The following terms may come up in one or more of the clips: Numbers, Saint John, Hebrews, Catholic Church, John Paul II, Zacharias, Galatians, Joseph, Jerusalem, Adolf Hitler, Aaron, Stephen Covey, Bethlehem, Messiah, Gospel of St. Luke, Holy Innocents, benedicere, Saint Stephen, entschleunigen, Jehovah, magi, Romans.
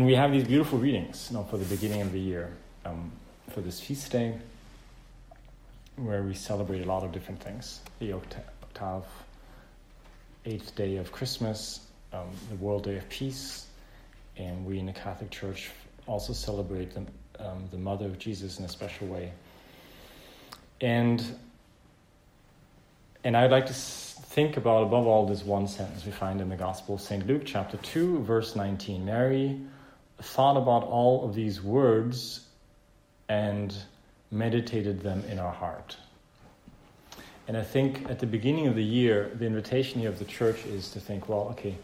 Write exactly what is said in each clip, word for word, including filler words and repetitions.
And we have these beautiful readings, you know, for the beginning of the year, um, for this feast day, where we celebrate a lot of different things. The octave, eighth day of Christmas, um, the World Day of Peace, and we in the Catholic Church also celebrate the, um, the Mother of Jesus in a special way. And and I'd like to think about, above all, this one sentence we find in the Gospel of Saint Luke, chapter two, verse nineteen. Mary thought about all of these words and meditated them in our heart. And I think at the beginning of the year, the invitation here of the Church is to think, well, okay,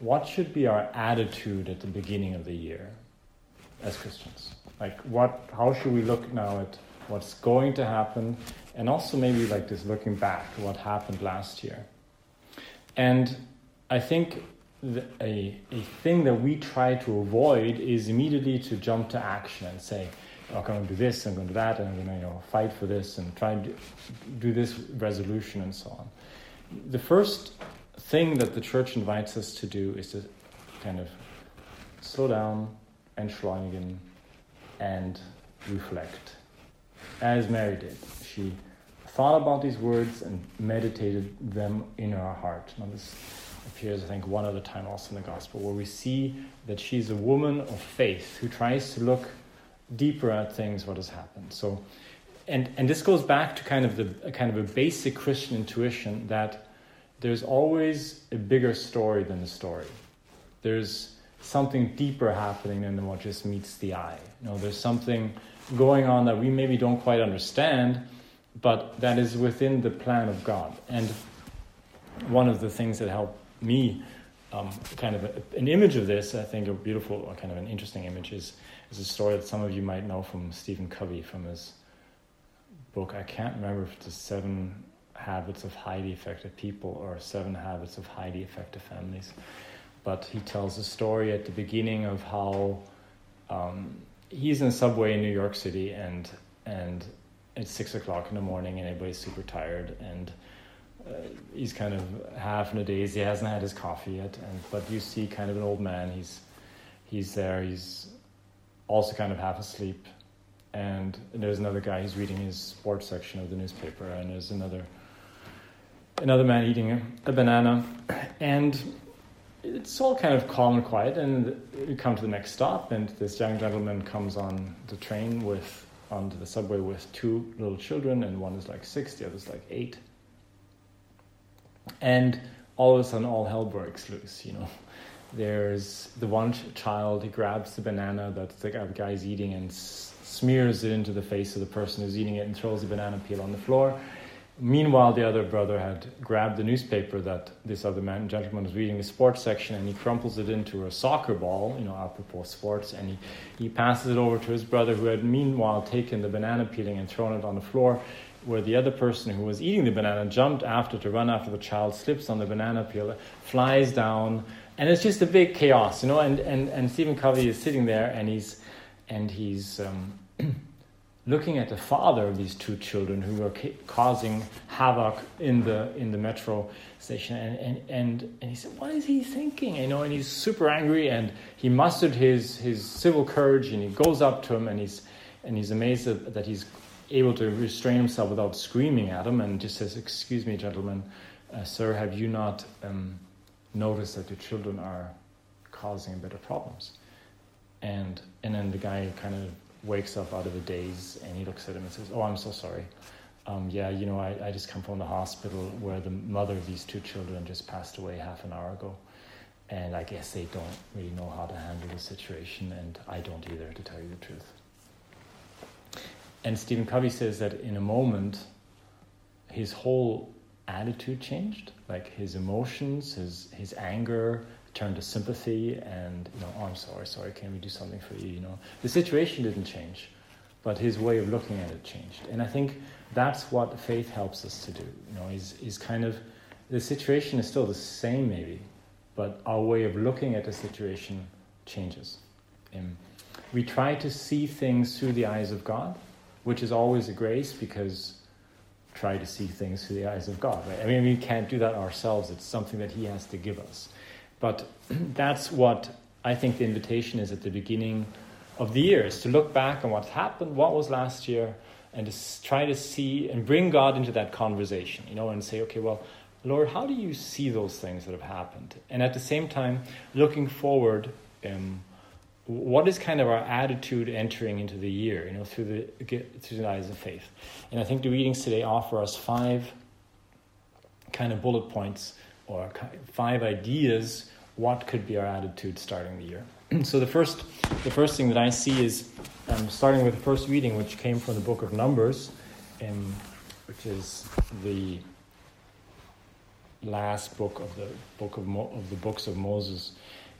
what should be our attitude at the beginning of the year as Christians? Like, what? How should we look now at what's going to happen? And also maybe like this looking back to what happened last year. And I think the, a, a thing that we try to avoid is immediately to jump to action and say, oh, I'm going to do this, I'm going to do that, and I'm going to, you know, fight for this and try and do, do this resolution and so on. The first thing that the Church invites us to do is to kind of slow down, entschleunigen, and reflect, as Mary did. She thought about these words and meditated them in her heart. Now this appears, I think, one other time also in the Gospel, where we see that she's a woman of faith who tries to look deeper at things, what has happened. So, and and this goes back to kind of the kind of a basic Christian intuition that there's always a bigger story than the story. There's something deeper happening than what just meets the eye. You know, there's something going on that we maybe don't quite understand, but that is within the plan of God. And one of the things that helped me, um, kind of a, an image of this, I think a beautiful, or kind of an interesting image, is, is a story that some of you might know from Stephen Covey, from his book. I can't remember if it's Seven Habits of Highly Effective People or Seven Habits of Highly Effective Families. But he tells a story at the beginning of how um, he's in a subway in New York City, and and it's six o'clock in the morning and everybody's super tired, and uh, he's kind of half in a daze. He hasn't had his coffee yet, and but you see kind of an old man. He's he's there. He's also kind of half asleep, and there's another guy. He's reading his sports section of the newspaper, and there's another another man eating a, a banana, and it's all kind of calm and quiet. And you come to the next stop, and this young gentleman comes on the train with, onto the subway with two little children, and one is like six, the other is like eight. And all of a sudden, all hell breaks loose, you know. There's the one child, he grabs the banana that the guy's eating and s- smears it into the face of the person who's eating it and throws the banana peel on the floor. Meanwhile, the other brother had grabbed the newspaper that this other man, gentleman was reading, the sports section, and he crumples it into a soccer ball, you know, apropos sports, and he, he passes it over to his brother, who had meanwhile taken the banana peeling and thrown it on the floor, where the other person who was eating the banana jumped after to run after the child, slips on the banana peel, flies down, and it's just a big chaos, you know, and, and, and Stephen Covey is sitting there, and he's, and he's, um, looking at the father of these two children who were ca- causing havoc in the in the metro station, and and and, and he said, "What is he thinking?" You know, and he's super angry, and he mustered his, his civil courage, and he goes up to him, and he's and he's amazed that, that he's able to restrain himself without screaming at him, and just says, "Excuse me, gentlemen, uh, sir, have you not um, noticed that your children are causing a bit of problems?" And and then the guy kind of wakes up out of a daze, and he looks at him and says, "Oh, I'm so sorry. Um, yeah, you know, I, I just come from the hospital where the mother of these two children just passed away half an hour ago. And I guess they don't really know how to handle the situation, and I don't either, to tell you the truth." And Stephen Covey says that in a moment, his whole attitude changed. Like his emotions, his, his anger turned to sympathy, and, you know, "Oh, I'm sorry, sorry, can we do something for you?" You know, the situation didn't change, but his way of looking at it changed. And I think that's what faith helps us to do. You know, is is kind of, the situation is still the same maybe, but our way of looking at the situation changes. And we try to see things through the eyes of God, which is always a grace, because try to see things through the eyes of God, right? I mean, we can't do that ourselves. It's something that He has to give us. But that's what I think the invitation is at the beginning of the year, is to look back on what happened, what was last year, and to try to see and bring God into that conversation, you know, and say, okay, well, Lord, how do you see those things that have happened? And at the same time, looking forward, um, what is kind of our attitude entering into the year, you know, through the through the eyes of faith? And I think the readings today offer us five kind of bullet points or five ideas what could be our attitude starting the year. So the first, the first thing that I see is um, starting with the first reading, which came from the book of Numbers, um, which is the last book of the book of Mo- of the books of Moses,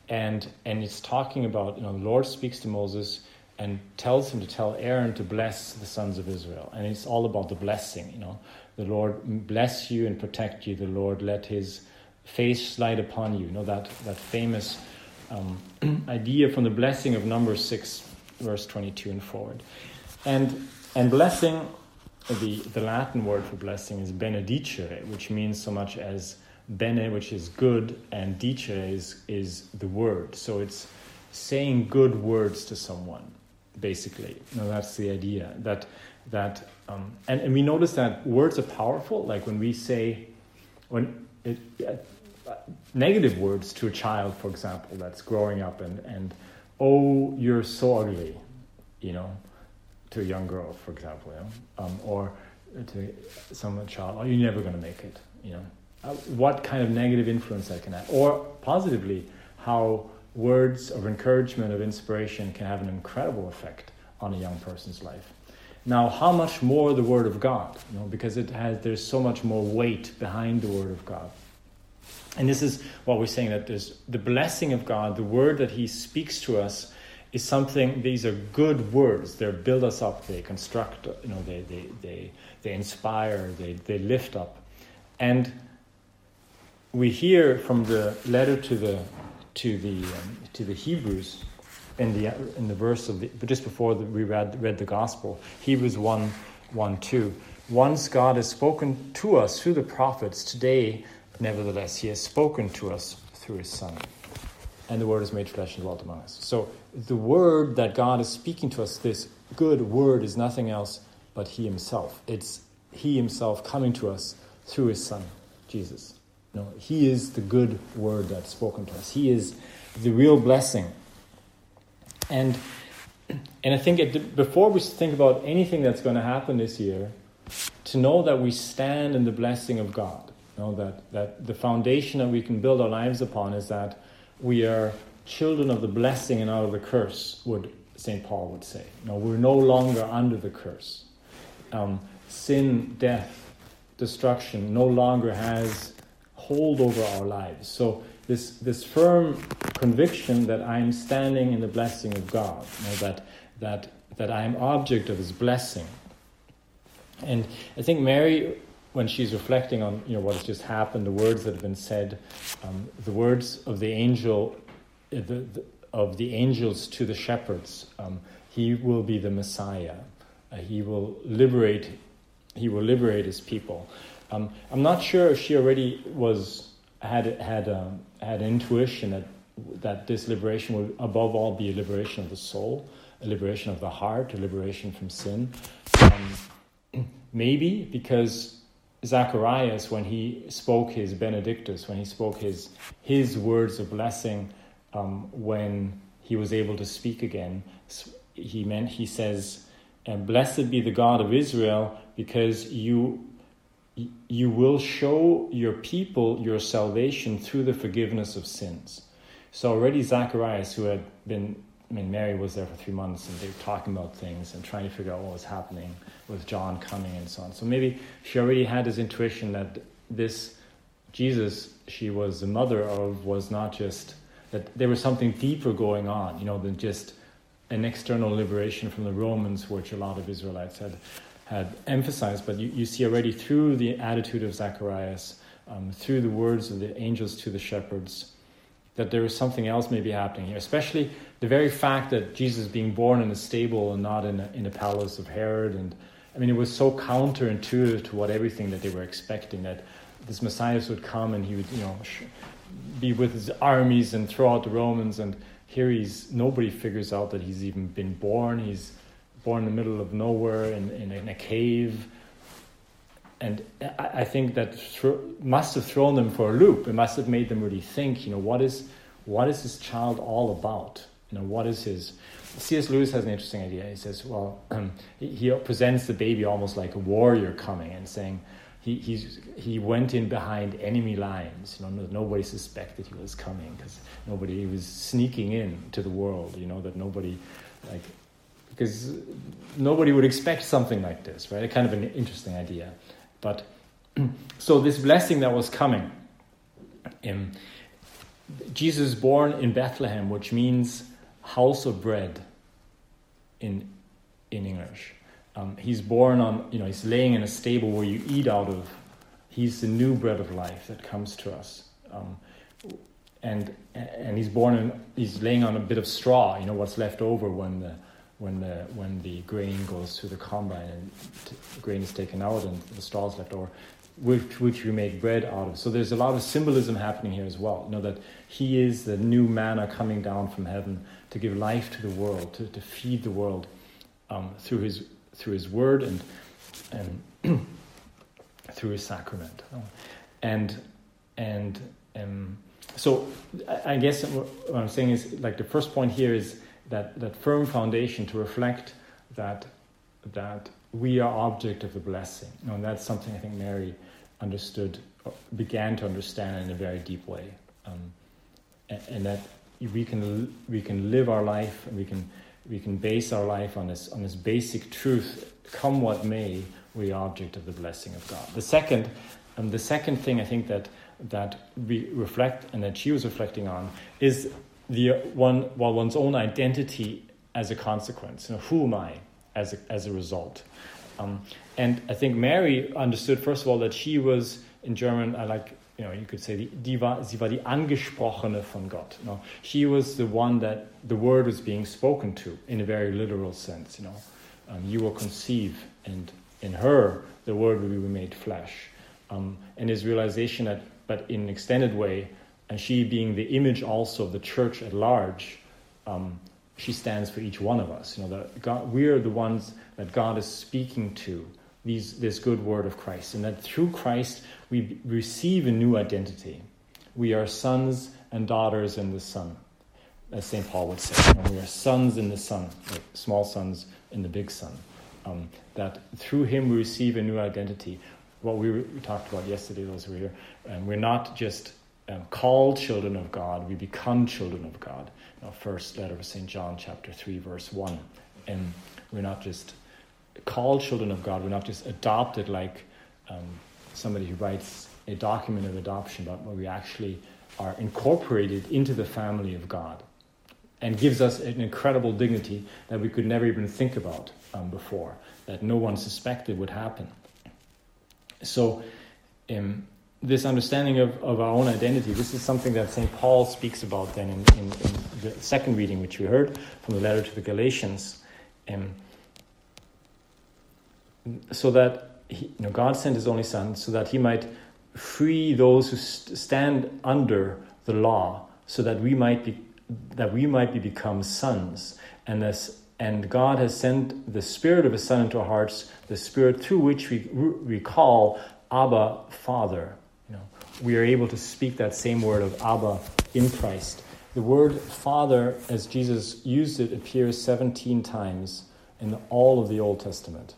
and and it's talking about, you know, the Lord speaks to Moses and tells him to tell Aaron to bless the sons of Israel, and it's all about the blessing. You know, the Lord bless you and protect you. The Lord let His face light upon you. You know that that famous Um, idea from the blessing of Numbers six, verse twenty-two and forward. And and blessing, the, the Latin word for blessing is benedicere, which means so much as bene, which is good, and dicere is, is the word. So it's saying good words to someone, basically. You know, that's the idea. That that um, and, and we notice that words are powerful. Like when we say, when it... it negative words to a child, for example, that's growing up, and, and oh, you're so ugly, you know, to a young girl, for example, you know, um, or to some child, oh, you're never going to make it, you know. Uh, what kind of negative influence that can have, or positively, how words of encouragement, of inspiration can have an incredible effect on a young person's life. Now, how much more the Word of God, you know, because it has, there's so much more weight behind the Word of God. And this is what we're saying, that there's the blessing of God, the word that He speaks to us is something, these are good words. They build us up, they construct, you know, they they they, they inspire, they, they lift up. And we hear from the letter to the to the um, to the Hebrews in the in the verse of the, just before the, we read read the gospel, Hebrews one, one, two. Once God has spoken to us through the prophets, today nevertheless, He has spoken to us through His Son. And the Word is made flesh and dwelt among us. So the Word that God is speaking to us, this good Word, is nothing else but He Himself. It's He Himself coming to us through His Son, Jesus. You know, He is the good Word that's spoken to us. He is the real blessing. And and I think it, before we think about anything that's going to happen this year, to know that we stand in the blessing of God. Know that, that the foundation that we can build our lives upon is that we are children of the blessing and out of the curse, would Saint Paul would say. No, we're no longer under the curse. Um, sin, death, destruction no longer has hold over our lives. So this this firm conviction that I'm standing in the blessing of God, you know, that that that I am object of His blessing. And I think Mary, when she's reflecting on, you know, what has just happened, the words that have been said, um, the words of the angel, the, the, of the angels to the shepherds, um, he will be the Messiah. Uh, he will liberate. He will liberate His people. Um, I'm not sure if she already was had had um, had intuition that that this liberation would, above all, be a liberation of the soul, a liberation of the heart, a liberation from sin. Um, maybe because Zacharias, when he spoke his Benedictus, when he spoke his his words of blessing, um, when he was able to speak again, he meant he says, "And blessed be the God of Israel, because you you will show your people your salvation through the forgiveness of sins." So already Zacharias, who had been, I mean, Mary was there for three months and they were talking about things and trying to figure out what was happening with John coming and so on. So maybe she already had this intuition that this Jesus she was the mother of was not just, that there was something deeper going on, you know, than just an external liberation from the Romans, which a lot of Israelites had, had emphasized. But you, you see already through the attitude of Zacharias, um, through the words of the angels to the shepherds, that there is something else maybe happening here, especially the very fact that Jesus is being born in a stable and not in a, in a palace of Herod. And I mean, it was so counterintuitive to what everything that they were expecting, that this Messiah would come and He would, you know, be with His armies and throw out the Romans. And Here he's, nobody figures out that he's even been born. He's born in the middle of nowhere in, in, in a cave. And I, I think that th- must have thrown them for a loop. It must have made them really think, you know, what is what is this child all about? You know, what is his... C S Lewis has an interesting idea. He says, well, he presents the baby almost like a warrior coming and saying, He he's, he went in behind enemy lines. You know, nobody suspected he was coming because nobody he was sneaking in to the world. You know that nobody, like, because nobody would expect something like this, right? A kind of an interesting idea. But so this blessing that was coming, um, Jesus born in Bethlehem, which means house of bread. In in English. Um, he's born on, you know, he's laying in a stable where you eat out of. He's the new bread of life that comes to us. Um, and and he's born in, he's laying on a bit of straw, you know, what's left over when the when the when the grain goes to the combine and the grain is taken out and the straw is left over, which which we make bread out of. So there's a lot of symbolism happening here as well. You know, that he is the new manna coming down from heaven to give life to the world, to, to feed the world um, through his through his word and and through his sacrament. And and um, so I guess what I'm saying is, like, the first point here is that, that firm foundation to reflect that that we are object of the blessing. You know, and that's something I think Mary understood, began to understand in a very deep way. Um, and, and that we can we can live our life and we can We can base our life on this on this basic truth: come what may, we are object of the blessing of God. The second, um, the second thing I think that that we reflect and that she was reflecting on is the one, well, one's own identity as a consequence. You know, who am I as a, as a result? Um, and I think Mary understood first of all that she was, in German, I like, you know, you could say the, die war, sie war die Angesprochene von Gott. You know, she was the one that the word was being spoken to in a very literal sense. You know, um, you will conceive, and in her the word will be made flesh. Um, and his realization that, but in an extended way, and she being the image also of the church at large, um, she stands for each one of us. You know, that God, we are the ones that God is speaking to. These, this good word of Christ, and that through Christ we receive a new identity. We are sons and daughters in the Son, as Saint Paul would say. You know, we are sons in the Son, like small sons in the big Son. Um, that through Him we receive a new identity. What we, we talked about yesterday, those who were here, um, we're not just um, called children of God; we become children of God. Now, first letter of Saint John, chapter three, verse one, and we're not just called children of God. We're not just adopted like um, somebody who writes a document of adoption, but where we actually are incorporated into the family of God, and gives us an incredible dignity that we could never even think about um, before, that no one suspected would happen. So um, this understanding of, of our own identity, this is something that Saint Paul speaks about then in, in, in the second reading, which we heard from the letter to the Galatians. Um, So that he, you know, God sent His only Son, so that He might free those who st- stand under the law, so that we might be that we might be become sons. And this, and God has sent the Spirit of His Son into our hearts, the Spirit through which we we call Abba, Father. You know, we are able to speak that same word of Abba in Christ. The word Father, as Jesus used it, appears seventeen times in all of the Old Testament.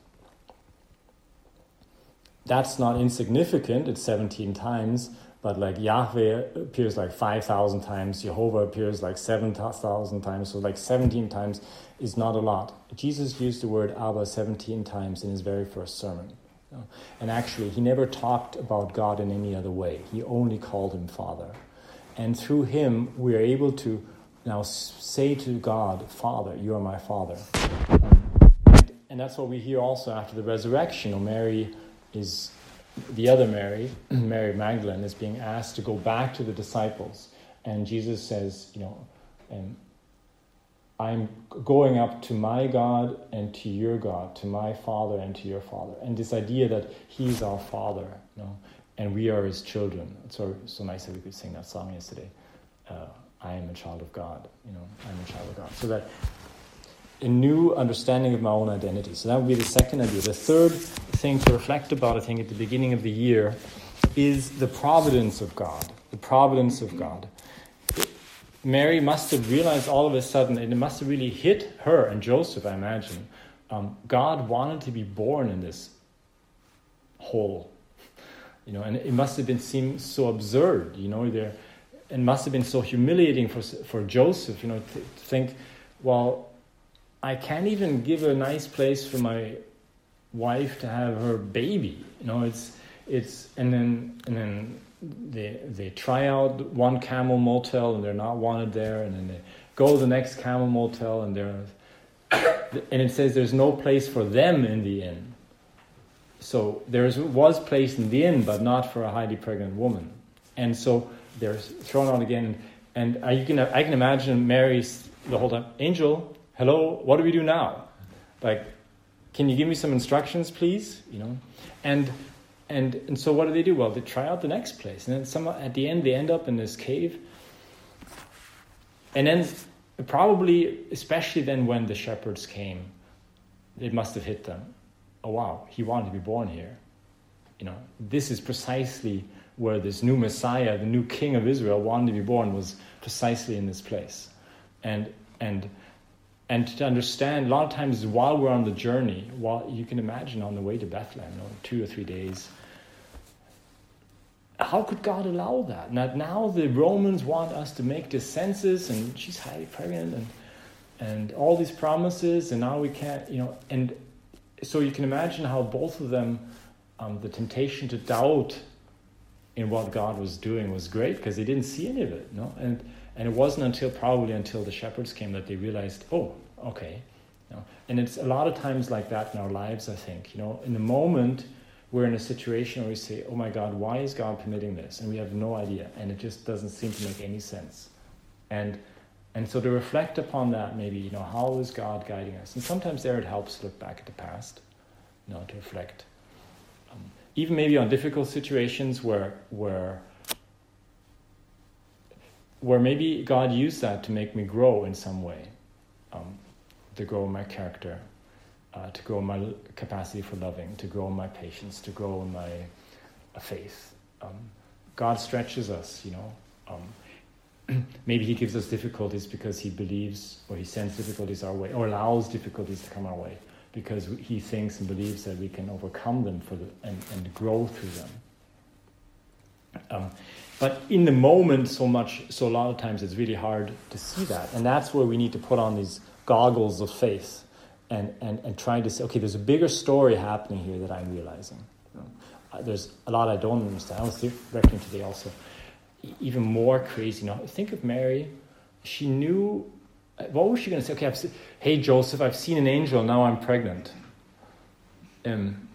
That's not insignificant, it's seventeen times, but like Yahweh appears like five thousand times, Jehovah appears like seven thousand times, so like seventeen times is not a lot. Jesus used the word Abba seventeen times in His very first sermon. And actually, He never talked about God in any other way. He only called Him Father. And through Him, we are able to now say to God, Father, you are my Father. And that's what we hear also after the resurrection. You know, Mary... is the other Mary, Mary Magdalene, is being asked to go back to the disciples. And Jesus says, you know, um, I'm going up to my God and to your God, to my Father and to your Father. And this idea that He's our Father, you know, and we are His children. It's so, so nice that we could sing that song yesterday. Uh, I am a child of God. You know, I'm a child of God. So that a new understanding of my own identity. So that would be the second idea. The third thing to reflect about, I think, at the beginning of the year is the providence of God. The providence of God. Mary must have realized all of a sudden, and it must have really hit her and Joseph, I imagine. Um, God wanted to be born in this hole, you know, and it must have been seemed so absurd, you know, there, and must have been so humiliating for for Joseph, you know, to, to think, well, I can't even give a nice place for my wife to have her baby, you know, it's it's, and then and then they they try out one camel motel and they're not wanted there, and then they go to the next camel motel and they're. And it says there's no place for them in the inn. So there was place in the inn, but not for a highly pregnant woman. And so they're thrown out again. And I can I can imagine Mary's the whole time, Angel, hello, what do we do now? Like, can you give me some instructions, please? You know, and and and so what do they do? Well, they try out the next place, and then some at the end they end up in this cave. And then. Probably, especially then when the shepherds came, it must have hit them. Oh, wow, he wanted to be born here. You know, this is precisely where this new Messiah, the new King of Israel, wanted to be born, was precisely in this place. And and and to understand, a lot of times while we're on the journey, while you can imagine on the way to Bethlehem, you know, two or three days, how could God allow that? Now, now the Romans want us to make this census, and she's highly pregnant, and and all these promises, and now we can't, you know. And so you can imagine how both of them, um, the temptation to doubt in what God was doing was great, because they didn't see any of it, no. And and it wasn't until probably until the shepherds came that they realized, oh, okay, you know? And it's a lot of times like that in our lives, I think, you know, in the moment. We're in a situation where we say, oh my God, why is God permitting this? And we have no idea. And it just doesn't seem to make any sense. And and so to reflect upon that, maybe, you know, how is God guiding us? And sometimes there it helps to look back at the past, you know, to reflect. Um, even maybe on difficult situations where, where, where maybe God used that to make me grow in some way, um, to grow my character. Uh, to grow my capacity for loving, to grow my patience, to grow my uh, faith. Um, God stretches us, you know. Um, maybe he gives us difficulties because he believes, or he sends difficulties our way, or allows difficulties to come our way, because he thinks and believes that we can overcome them for the, and, and grow through them. Um, but in the moment so much, so a lot of times it's really hard to see that. And that's where we need to put on these goggles of faith. And, and and trying to say, okay, there's a bigger story happening here that I'm realizing. You know, there's a lot I don't understand. I was reckoning today also, even more crazy. You know, think of Mary. She knew, what was she going to say? Okay, I've se- hey, Joseph, I've seen an angel, now I'm pregnant. Um,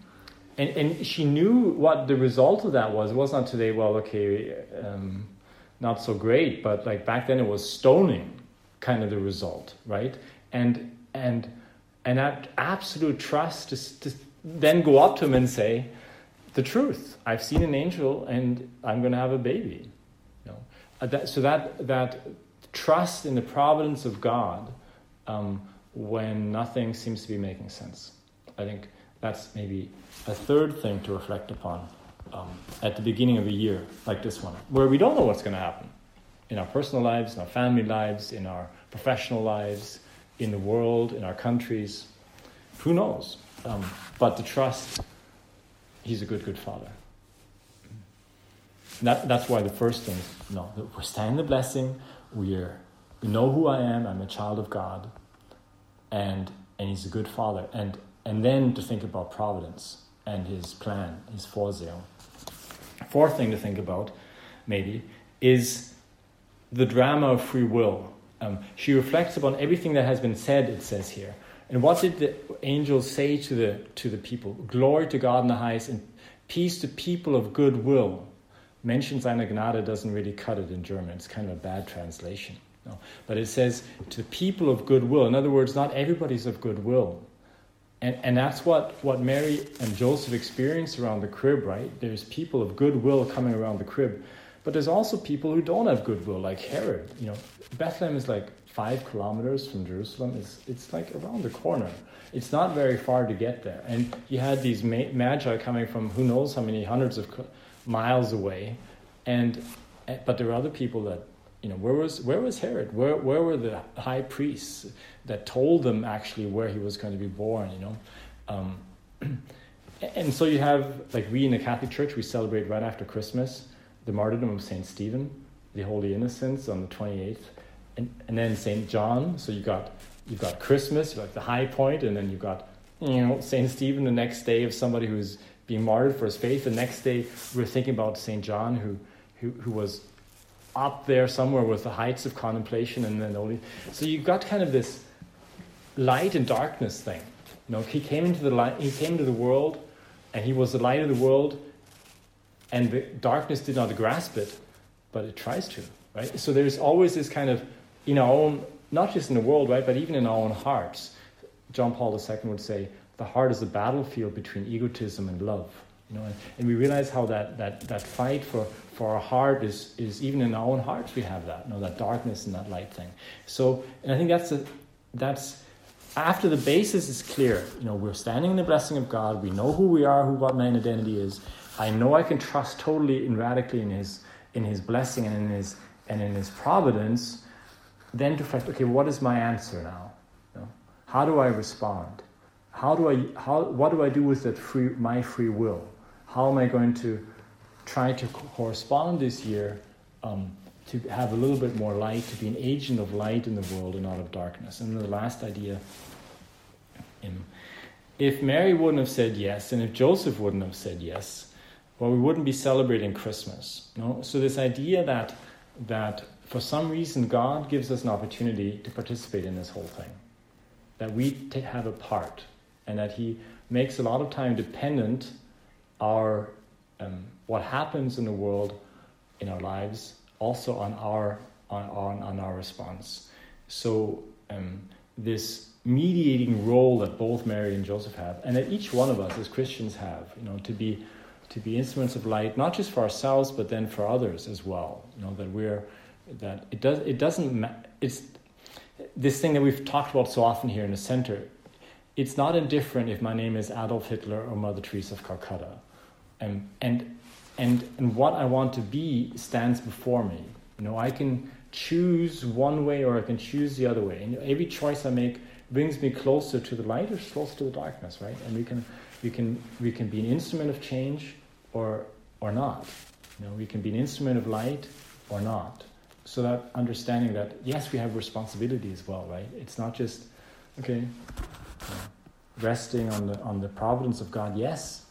and, and she knew what the result of that was. It wasn't today, well, okay, um, not so great, but like back then it was stoning, kind of the result, right? And, and, And that absolute trust to, to then go up to him and say, the truth, I've seen an angel and I'm going to have a baby. You know? uh, that, so that that trust in the providence of God um, when nothing seems to be making sense. I think that's maybe a third thing to reflect upon um, at the beginning of a year like this one, where we don't know what's going to happen in our personal lives, in our family lives, in our professional lives, in the world, in our countries, who knows? Um, but to trust, he's a good, good father. That, that's why the first thing is, you know, we're standing the blessing, we're, we know who I am, I'm a child of God, and and he's a good father. And and then to think about providence and his plan, his foreseo. Fourth thing to think about, maybe, is the drama of free will. Um, she reflects upon everything that has been said, it says here. And what did the angels say to the to the people? Glory to God in the highest and peace to people of good will. Mention seiner Gnade doesn't really cut it in German. It's kind of a bad translation. No. But it says to people of good will. In other words, not everybody's of good will. And and that's what, what Mary and Joseph experienced around the crib, right? There's people of good will coming around the crib. But there's also people who don't have goodwill, like Herod. You know, Bethlehem is like five kilometers from Jerusalem. It's it's like around the corner. It's not very far to get there. And you had these magi coming from who knows how many hundreds of miles away. And but there were other people that, you know, where was where was Herod? Where where were the high priests that told them actually where he was going to be born? You know. Um, and so you have, like, we in the Catholic Church, we celebrate right after Christmas the martyrdom of Saint Stephen, the Holy Innocents on the twenty-eighth, and, and then Saint John. So you got you've got Christmas, like the high point, and then you've got, you know, Saint Stephen the next day of somebody who's being martyred for his faith. The next day we're thinking about Saint John who who, who was up there somewhere with the heights of contemplation, and then only so you've got kind of this light and darkness thing. You know, he came into the light, he came to the world, and he was the light of the world. And the darkness did not grasp it, but it tries to, right? So there's always this kind of, in our own, not just in the world, right, but even in our own hearts. John Paul the Second would say, the heart is a battlefield between egotism and love. You know, and, and we realize how that that, that fight for, for our heart is, is, even in our own hearts we have that, you know, that darkness and that light thing. So, and I think that's, a, that's after the basis is clear. You know, we're standing in the blessing of God, we know who we are, who what my identity is, I know I can trust totally and radically in his in his blessing and in his and in his providence. Then to reflect, okay, what is my answer now? You know, how do I respond? How do I how what do I do with that free my free will? How am I going to try to correspond this year um, to have a little bit more light, to be an agent of light in the world and not of darkness? And then the last idea. In, if Mary wouldn't have said yes, and if Joseph wouldn't have said yes, well, we wouldn't be celebrating Christmas. No? So this idea that that for some reason God gives us an opportunity to participate in this whole thing, that we t- have a part, and that he makes a lot of time dependent our um, what happens in the world, in our lives, also on our on on, on our response. So um, this mediating role that both Mary and Joseph have, and that each one of us as Christians have, you know, to be. To be instruments of light, not just for ourselves, but then for others as well. You know that we're that it does it doesn't ma- it's this thing that we've talked about so often here in the center. It's not indifferent if my name is Adolf Hitler or Mother Teresa of Calcutta, and and and and what I want to be stands before me. You know, I can choose one way or I can choose the other way, and every choice I make brings me closer to the light or closer to the darkness, right? And we can. We can we can be an instrument of change or or not. You know, we can be an instrument of light or not. So that understanding that yes, we have responsibility as well, right? It's not just okay, you know, resting on the on the providence of God, yes,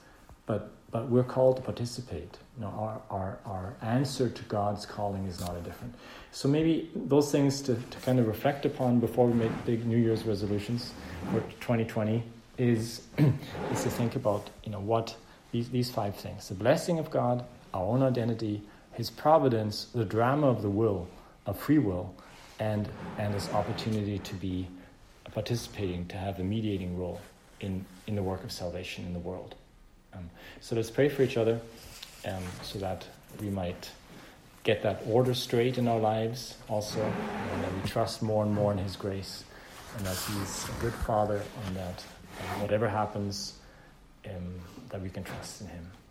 but but we're called to participate. You know, our our, our answer to God's calling is not indifferent. So maybe those things to, to kind of reflect upon before we make big New Year's resolutions for twenty twenty. Is is to think about, you know, what these these five things: the blessing of God, our own identity, his providence, the drama of the will, of free will, and and this opportunity to be participating, to have a mediating role in in the work of salvation in the world. Um, so let's pray for each other, um, so that we might get that order straight in our lives also, and that we trust more and more in his grace, and that he's a good father, and that And whatever happens, um, that we can trust in him.